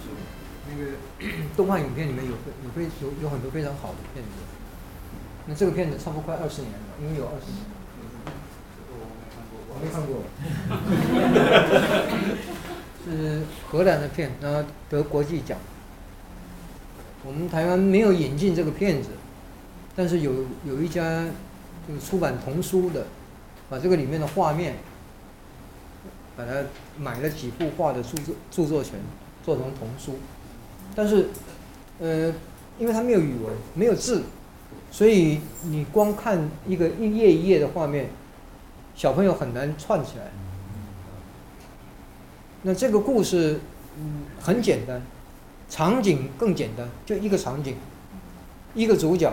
是那个动画影片里面有很多非常好的片子。那这个片子差不多快20年了，因为有20年。我没看过。是荷兰的片，然后得国际奖。我们台湾没有引进这个片子，但是有一家就是出版童书的，把这个里面的画面，把它买了几幅画的著作权，做成童书。但是，因为它没有语文，没有字，所以你光看一页一页的画面，小朋友很难串起来。那这个故事，很简单。场景更简单，就一个场景，一个主角，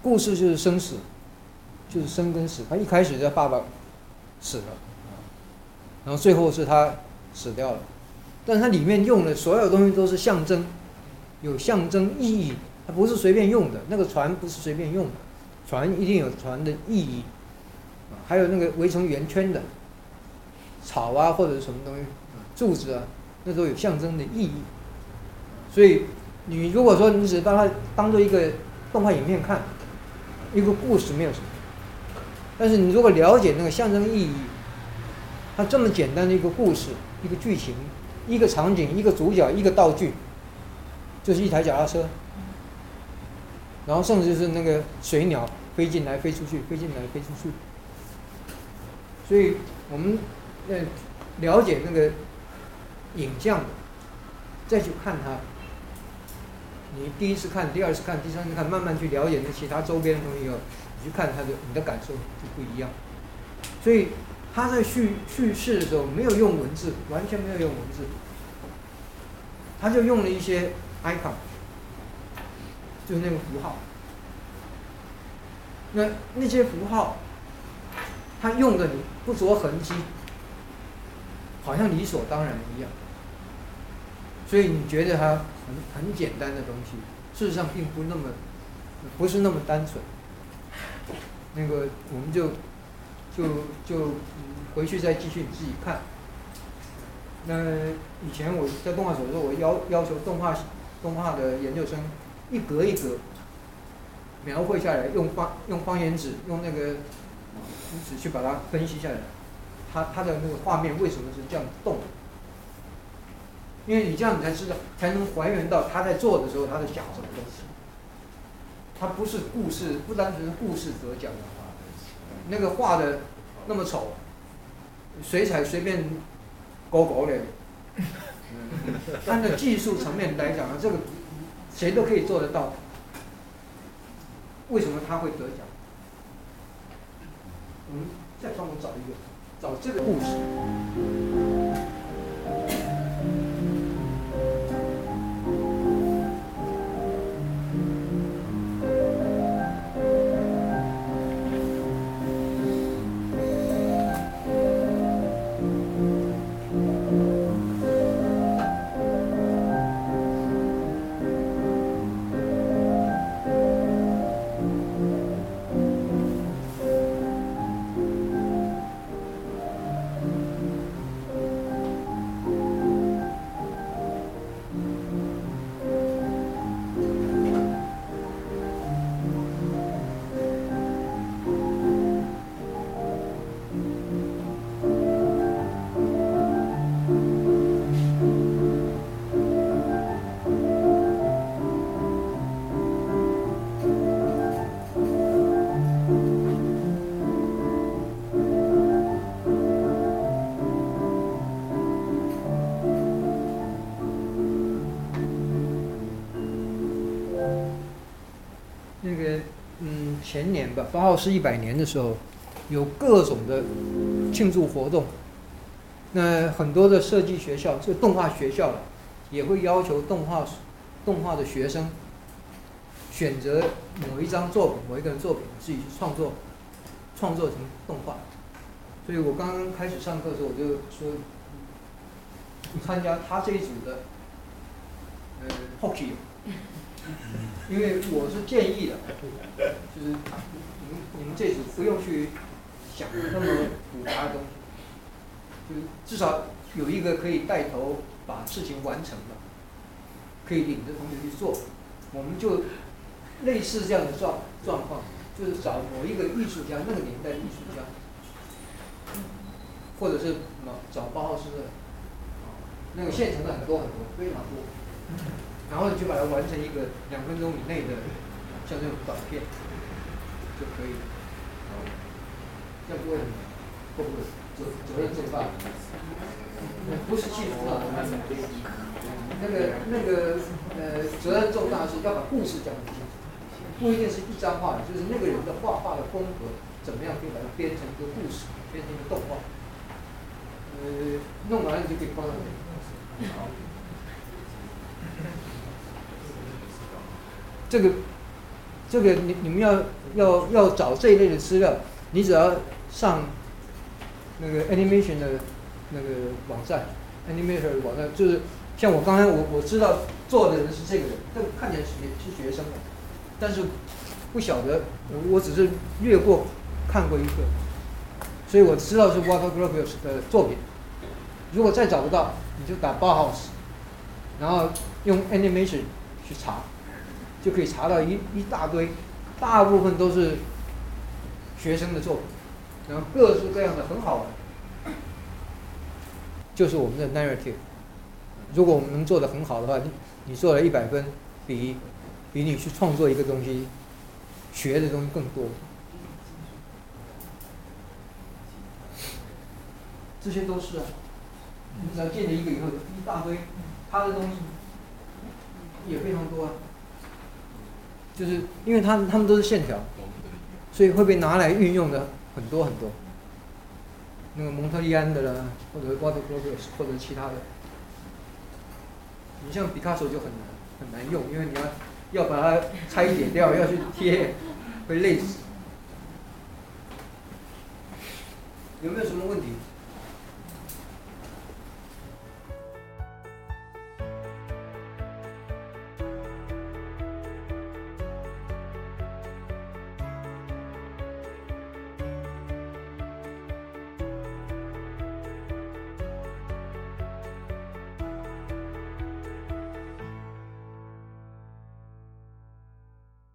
故事就是生死，就是生跟死。他一开始叫爸爸死了，然后最后是他死掉了，但是他里面用的所有东西都是象征，有象征意义，它不是随便用的。那个船不是随便用的，船一定有船的意义，还有那个围成圆圈的草啊或者什么东西，柱子啊，那都有象征的意义。所以，你如果说你只把它当做一个动画影片看，一个故事没有什么。但是你如果了解那个象征意义，它这么简单的一个故事、一个剧情、一个场景、一个主角、一个道具，就是一台脚踏车，然后甚至是那个水鸟飞进来、飞出去、飞进来、飞出去。所以我们了解那个影像的，再去看它。你第一次看，第二次看，第三次看，慢慢去了解那其他周边的东西以后，你去看它的，你的感受就不一样。所以他在叙事的时候没有用文字，完全没有用文字，他就用了一些 icon， 就是那个符号。那些符号，他用的你不着痕迹，好像理所当然一样。所以你觉得它很简单的东西，事实上并不是那么单纯。那个我们就回去再继续自己看。那以前我在动画所的时候，我要求动画的研究生一格一格描绘下来，用方眼纸用那个纸去把它分析下来，它的那个画面为什么是这样动的？因为你这样你才知道，才能还原到他在做的时候他在讲什么东西。他不是故事，不单纯是故事所讲的话，那个画的那么丑，水彩随便勾勾的，按照技术层面来讲，这个谁都可以做得到。为什么他会得奖？我们再帮我找这个故事。前年吧，Bauhaus100年的时候，有各种的庆祝活动。那很多的设计学校，就动画学校了，也会要求动画的学生选择某一张作品、某一个人作品，自己去创作成动画。所以我刚刚开始上课的时候，我就说，参加他这一组的hockey。因为我是建议的，就是你们这组不用去想那么复杂的东西，就是至少有一个可以带头把事情完成了，可以领着同学去做。我们就类似这样的状况，就是找某一个艺术家，那个年代的艺术家，或者是找包师的，那个现成的很多很多，非常多，然后你就把它完成一个2分钟以内的像这种短片就可以了。这样不会很会不会责任重大？不是技术啊，那个责任重大是要把故事讲清楚，不一定是一张画，就是那个人的画的风格怎么样可以把它编成一个故事，编成一个动画，弄完了就可以放上去。好，这个你们要找这一类的资料，你只要上那个 animation 的那个网站 ，animator 的网站，就是像我刚才我知道做的人是这个人，但看起来是学生的，但是不晓得我只是略过看过一个，所以我知道是 Walter Gropius 的作品。如果再找不到，你就打 Bauhaus， 然后用 animation 去查，就可以查到一大堆，大部分都是学生的作品，然后各式各样的很好玩。就是我们的 narrative， 如果我们能做得很好的话，你做了100分，比你去创作一个东西学的东西更多。这些都是啊，你只要见了一个以后，一大堆，他的东西也非常多啊。就是因为他们都是线条，所以会被拿来运用的很多很多。那个蒙特利安的啦，或者 Walter Gropius 或者其他的，你像毕卡索就很难用，因为你要把它拆解掉，要去贴，会累死。有没有什么问题？